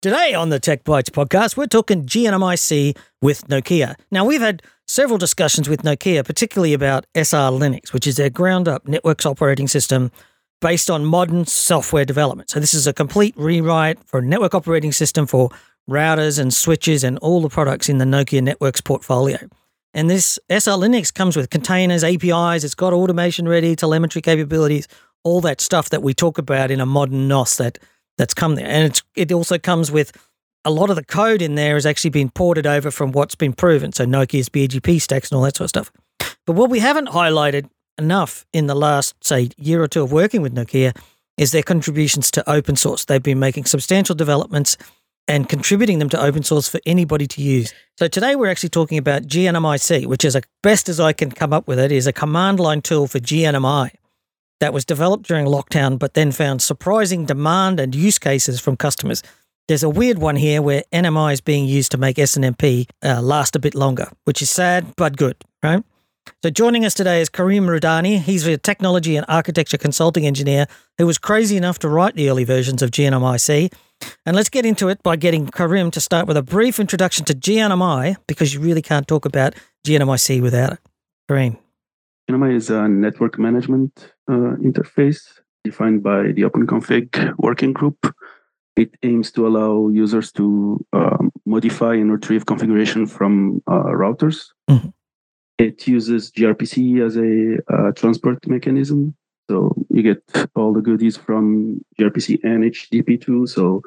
Today on the Tech Bytes podcast, we're talking gNMIc with Nokia. Now, we've had several discussions with Nokia, particularly about SR Linux, which is their ground-up networks operating system based on modern software development. So this is a complete rewrite for a network operating system for routers and switches and all the products in the Nokia Networks portfolio. And this SR Linux comes with containers, APIs, it's got automation ready, telemetry capabilities, all that stuff that we talk about in a modern NOS that's come there. And it also comes with a lot of the code in there has actually been ported over from what's been proven, so Nokia's BGP stacks and all that sort of stuff. But what we haven't highlighted enough in the last, say, year or two of working with Nokia is their contributions to open source. They've been making substantial developments and contributing them to open source for anybody to use. So today we're actually talking about gNMIc, which is, as best as I can come up with it, is a command line tool for gNMI that was developed during lockdown, but then found surprising demand and use cases from customers. There's a weird one here where NMI is being used to make SNMP last a bit longer, which is sad, but good, right? So joining us today is Karim Radhouani. He's a technology and architecture consulting engineer who was crazy enough to write the early versions of gNMIc. And let's get into it by getting Karim to start with a brief introduction to gNMI, because you really can't talk about gNMIc without it. Karim. gNMI is a network management interface defined by the OpenConfig working group. It aims to allow users to modify and retrieve configuration from routers. Mm-hmm. It uses gRPC as a transport mechanism. So you get all the goodies from gRPC and HTTP2. So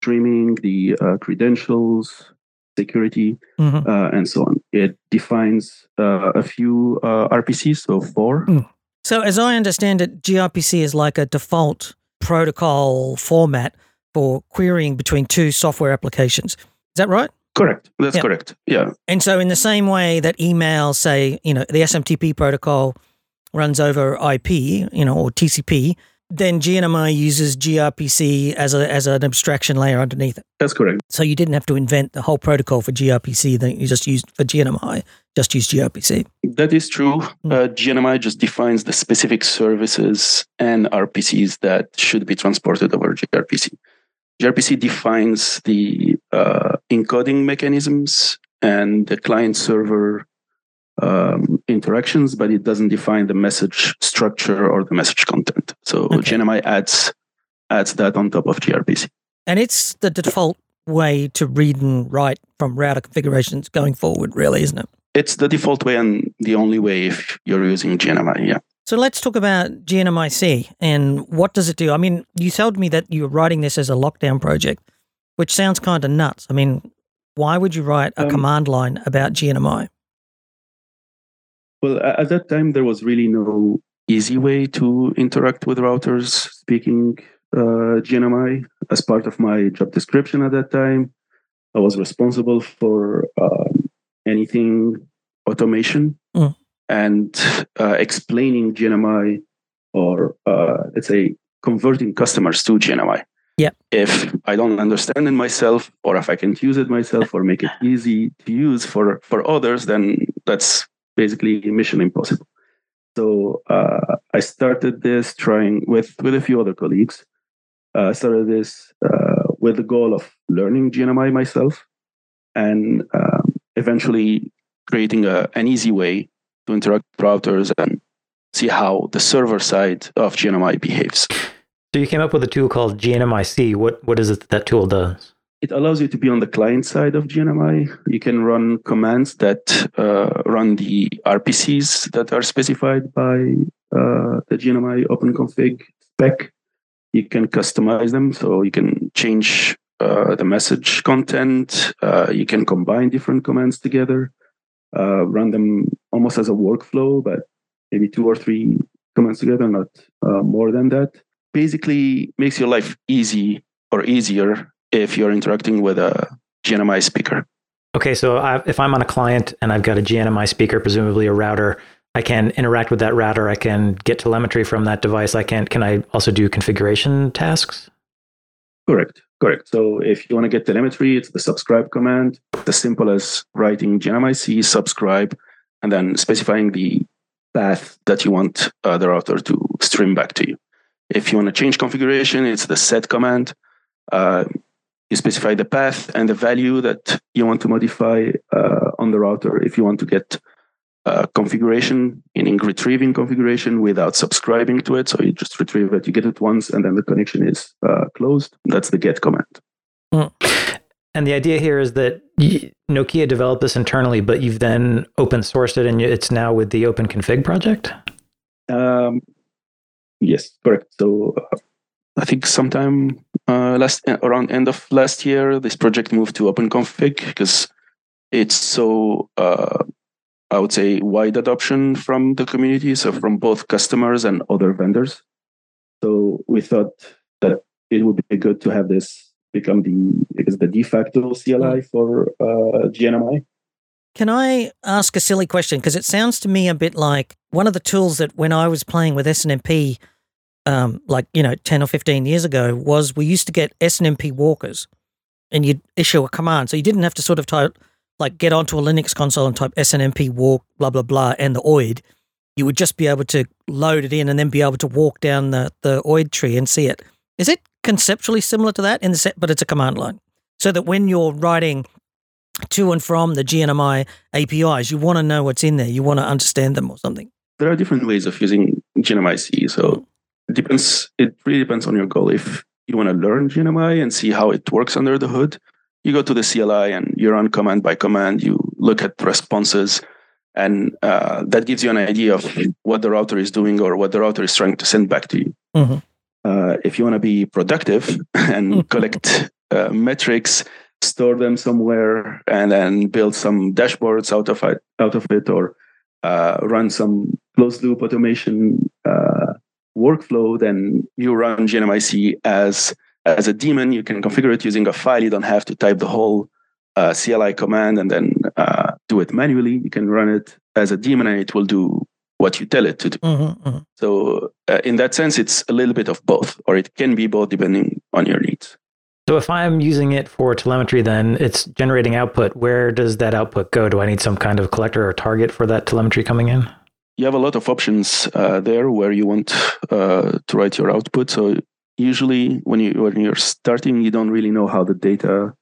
streaming, the credentials, security, mm-hmm. And so on. It defines a few RPCs, so 4. Mm. So as I understand it, gRPC is like a default protocol format for querying between two software applications. Is that right? Correct. That's correct. Yeah. And so in the same way that email, say, the SMTP protocol runs over IP, or TCP, then gNMI uses gRPC as an abstraction layer underneath it. That's correct. So you didn't have to invent the whole protocol for gRPC that you just used for gNMI, just use gRPC. That is true. Mm-hmm. gNMI just defines the specific services and RPCs that should be transported over gRPC. gRPC defines the encoding mechanisms and the client-server interactions, but it doesn't define the message structure or the message content. So gNMI adds that on top of gRPC. And it's the default way to read and write from router configurations going forward, really, isn't it? It's the default way and the only way if you're using gNMI, yeah. So let's talk about gNMIc and what does it do? I mean, you told me that you were writing this as a lockdown project, which sounds kind of nuts. I mean, why would you write a command line about gNMI? Well, at that time, there was really no easy way to interact with routers speaking gNMI. As part of my job description at that time, I was responsible for anything automation. Mm. And explaining gNMI or, let's say, converting customers to gNMI. Yeah. If I don't understand it myself, or if I can't use it myself or make it easy to use for others, then that's basically mission impossible. So I started this trying with a few other colleagues. I started this with the goal of learning gNMI myself and eventually creating an easy way to interact with routers and see how the server side of gNMI behaves. So you came up with a tool called gNMIc. What is it that tool does? It allows you to be on the client side of gNMI. You can run commands that run the RPCs that are specified by the gNMI OpenConfig spec. You can customize them, so you can change the message content. You can combine different commands together. Run them almost as a workflow, but maybe 2 or 3 commands together, not more than that. Basically, makes your life easy or easier if you're interacting with a gNMI speaker. Okay, so if I'm on a client and I've got a gNMI speaker, presumably a router, I can interact with that router. I can get telemetry from that device. Can I also do configuration tasks? Correct. So if you want to get telemetry, it's the subscribe command. It's as simple as writing gNMIc subscribe and then specifying the path that you want the router to stream back to you. If you want to change configuration, it's the set command. You specify the path and the value that you want to modify on the router if you want to get configuration, meaning retrieving configuration without subscribing to it. So you just retrieve it, you get it once, and then the connection is closed. That's the get command. And the idea here is that Nokia developed this internally, but you've then open sourced it, and it's now with the OpenConfig project? Yes, correct. So I think sometime around end of last year, this project moved to OpenConfig because it's so, I would say, wide adoption from the community, so from both customers and other vendors. So we thought that it would be good to have this become the de facto CLI for gNMI. Can I ask a silly question? Because it sounds to me a bit like one of the tools that when I was playing with SNMP, 10 or 15 years ago, was we used to get SNMP walkers and you'd issue a command. So you didn't have to sort of type, like get onto a Linux console and type SNMP walk, blah, blah, blah, and the OID. You would just be able to load it in and then be able to walk down the OID tree and see it. Is it conceptually similar to that in the set, but it's a command line? So that when you're writing to and from the gNMI APIs, you want to know what's in there. You want to understand them or something. There are different ways of using gNMIc. So it really depends on your goal. If you want to learn gNMI and see how it works under the hood, you go to the CLI and you run command by command. You look at responses, and that gives you an idea of what the router is doing or what the router is trying to send back to you. Mm-hmm. If you want to be productive and collect metrics, store them somewhere, and then build some dashboards out of it, or run some closed loop automation workflow, then you run gNMIc as a daemon. You can configure it using a file. You don't have to type the whole CLI command and then do it manually. You can run it as a daemon, and it will do what you tell it to do. Mm-hmm, mm-hmm. So in that sense, it's a little bit of both, or it can be both depending on your needs. So if I'm using it for telemetry, then it's generating output. Where does that output go? Do I need some kind of collector or target for that telemetry coming in? You have a lot of options there where you want to write your output. So usually when you're starting, you don't really know how the data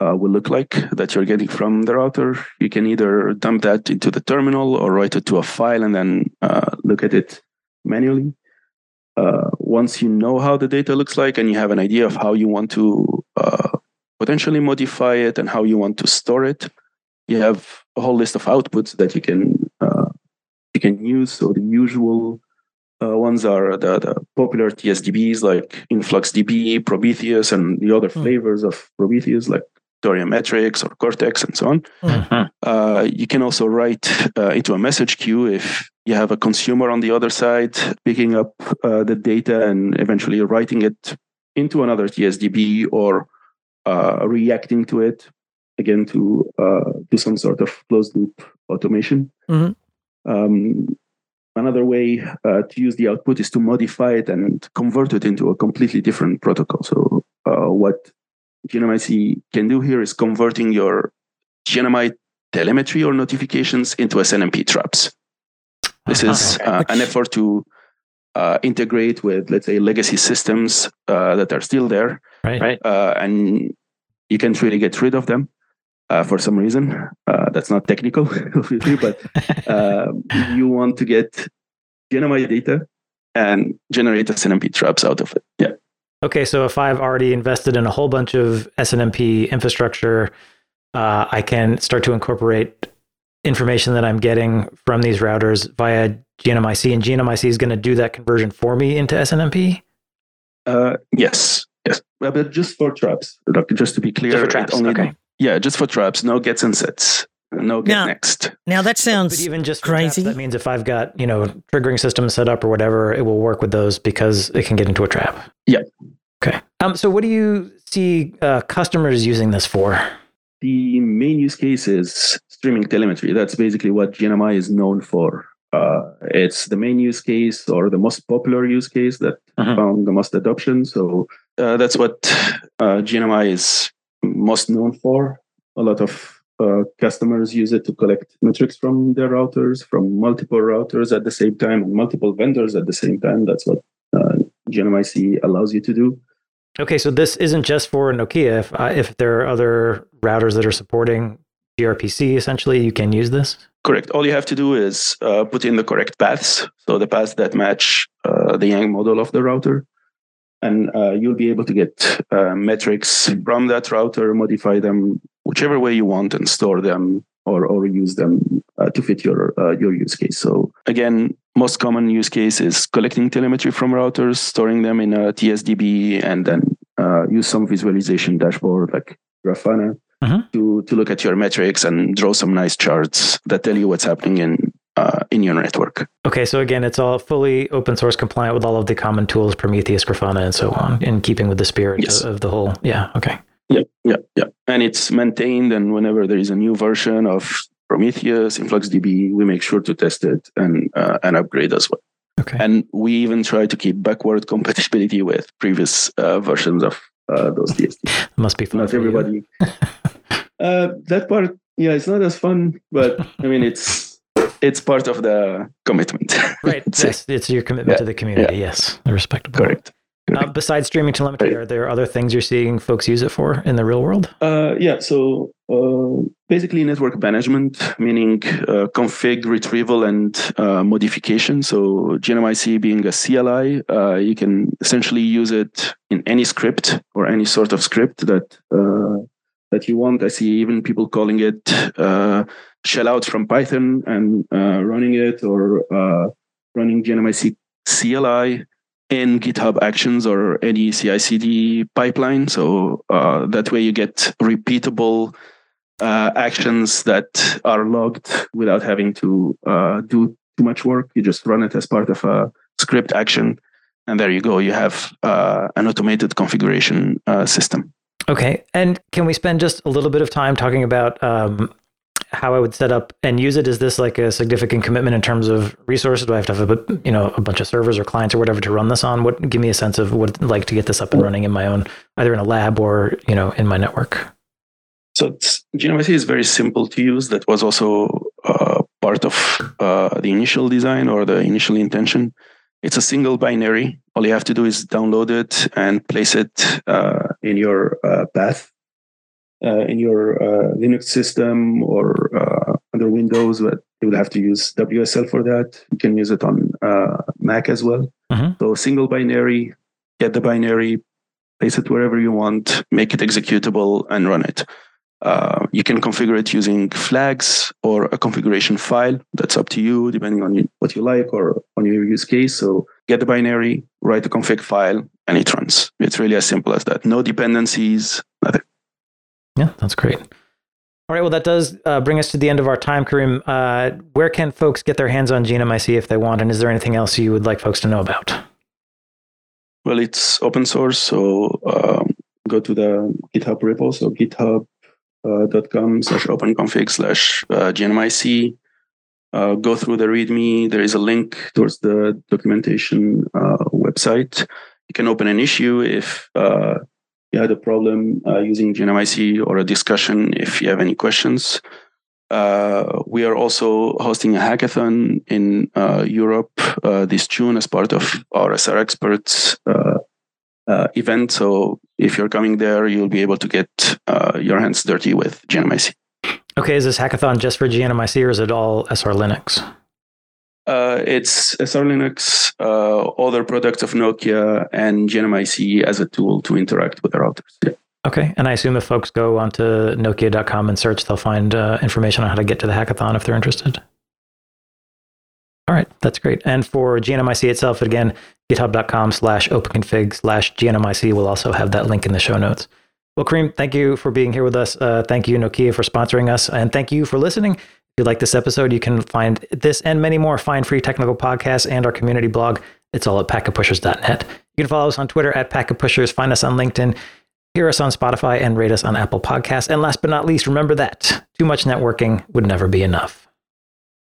will look like that you're getting from the router. You can either dump that into the terminal or write it to a file and then look at it manually. Once you know how the data looks like and you have an idea of how you want to potentially modify it and how you want to store it, you have a whole list of outputs that you can use. So the usual ones are the popular TSDBs like InfluxDB, Prometheus, and the other flavors of Prometheus like VictoriaMetrics or Cortex and so on. Mm-hmm. You can also write into a message queue if you have a consumer on the other side picking up the data and eventually writing it into another TSDB or reacting to it, again, to do some sort of closed-loop automation. Mm-hmm. Another way to use the output is to modify it and convert it into a completely different protocol. So what gNMIc can do here is converting your gNMI telemetry or notifications into SNMP traps. This is an effort to integrate with, let's say, legacy systems that are still there, right? And you can't really get rid of them for some reason. That's not technical, obviously, but you want to get gNMI data and generate SNMP traps out of it. Yeah. Okay, so if I've already invested in a whole bunch of SNMP infrastructure, I can start to incorporate information that I'm getting from these routers via gNMIc, and gNMIc is going to do that conversion for me into SNMP? Yes. Well, but just for traps, just to be clear. Just for traps, okay. Yeah, just for traps, no gets and sets. No get next. Now that sounds but even just crazy. Traps, that means if I've got, triggering systems set up or whatever, it will work with those because it can get into a trap. Yeah. Okay. So what do you see customers using this for? The main use case is streaming telemetry. That's basically what gNMI is known for. It's the main use case or the most popular use case that found the most adoption. So that's what gNMI is most known for. A lot of customers use it to collect metrics from their routers, from multiple routers at the same time, multiple vendors at the same time. That's what gNMIc allows you to do. Okay, so this isn't just for Nokia. If there are other routers that are supporting gRPC, essentially, you can use this? Correct. All you have to do is put in the correct paths, so the paths that match the Yang model of the router, and you'll be able to get metrics from that router, modify them whichever way you want, and store them or use them to fit your use case. So again, most common use case is collecting telemetry from routers, storing them in a TSDB, and then use some visualization dashboard like Grafana to look at your metrics and draw some nice charts that tell you what's happening in your network. Okay, so again, it's all fully open source compliant with all of the common tools, Prometheus, Grafana, and so on, in keeping with the spirit of the whole. Yeah, okay. Yeah. And it's maintained, and whenever there is a new version of Prometheus, InfluxDB, we make sure to test it and upgrade as well. Okay. And we even try to keep backward compatibility with previous versions of those DSDs. Must be fun. Not everybody. That part, yeah, it's not as fun, but I mean, it's part of the commitment. Right. So, it's your commitment to the community. Yeah. Yes. Respectable. Correct. Besides streaming telemetry, are there other things you're seeing folks use it for in the real world? So basically network management, meaning config, retrieval, and modification. So gNMIc being a CLI, you can essentially use it in any script or any sort of script that you want. I see even people calling it shell out from Python and running it, or running gNMIc CLI in GitHub Actions or any CI/CD pipeline. So that way you get repeatable actions that are logged without having to do too much work. You just run it as part of a script action, and there you go. You have an automated configuration system. Okay, and can we spend just a little bit of time talking about how I would set up and use it? Is this like a significant commitment in terms of resources? Do I have to have a bunch of servers or clients or whatever to run this on? Give me a sense of what it's like to get this up and running in my own, either in a lab or, in my network. So gNMIc is very simple to use. That was also part of the initial design or the initial intention. It's a single binary. All you have to do is download it and place it in your path. In your Linux system or under Windows, but you will have to use WSL for that. You can use it on Mac as well. So single binary, get the binary, place it wherever you want, make it executable, and run it. You can configure it using flags or a configuration file. That's up to you, depending on what you like or on your use case. So get the binary, write a config file, and it runs. It's really as simple as that. No dependencies, nothing. Yeah, that's great. All right, well, that does bring us to the end of our time, Karim. Where can folks get their hands on gNMIc if they want, and is there anything else you would like folks to know about? Well, it's open source, so go to the GitHub repo, so github.com/openconfig/gNMIc. Go through the README. There is a link towards the documentation website. You can open an issue if... you had a problem using gNMIc, or a discussion if you have any questions. We are also hosting a hackathon in Europe this June as part of our SR Experts event. So if you're coming there, you'll be able to get your hands dirty with gNMIc. Okay, is this hackathon just for gNMIc, or is it all SR Linux? It's SR Linux, other products of Nokia, and gNMIc as a tool to interact with the routers. Yeah. Okay. And I assume if folks go onto nokia.com and search, they'll find information on how to get to the hackathon if they're interested. All right. That's great. And for gNMIc itself, again, github.com/openconfig/gNMIc. We'll also have that link in the show notes. Well, Karim, thank you for being here with us. Thank you, Nokia, for sponsoring us. And thank you for listening. If you like this episode, you can find this and many more fine free technical podcasts and our community blog. It's all at packetpushers.net. You can follow us on Twitter at packetpushers, find us on LinkedIn, hear us on Spotify, and rate us on Apple Podcasts. And last but not least, remember that too much networking would never be enough.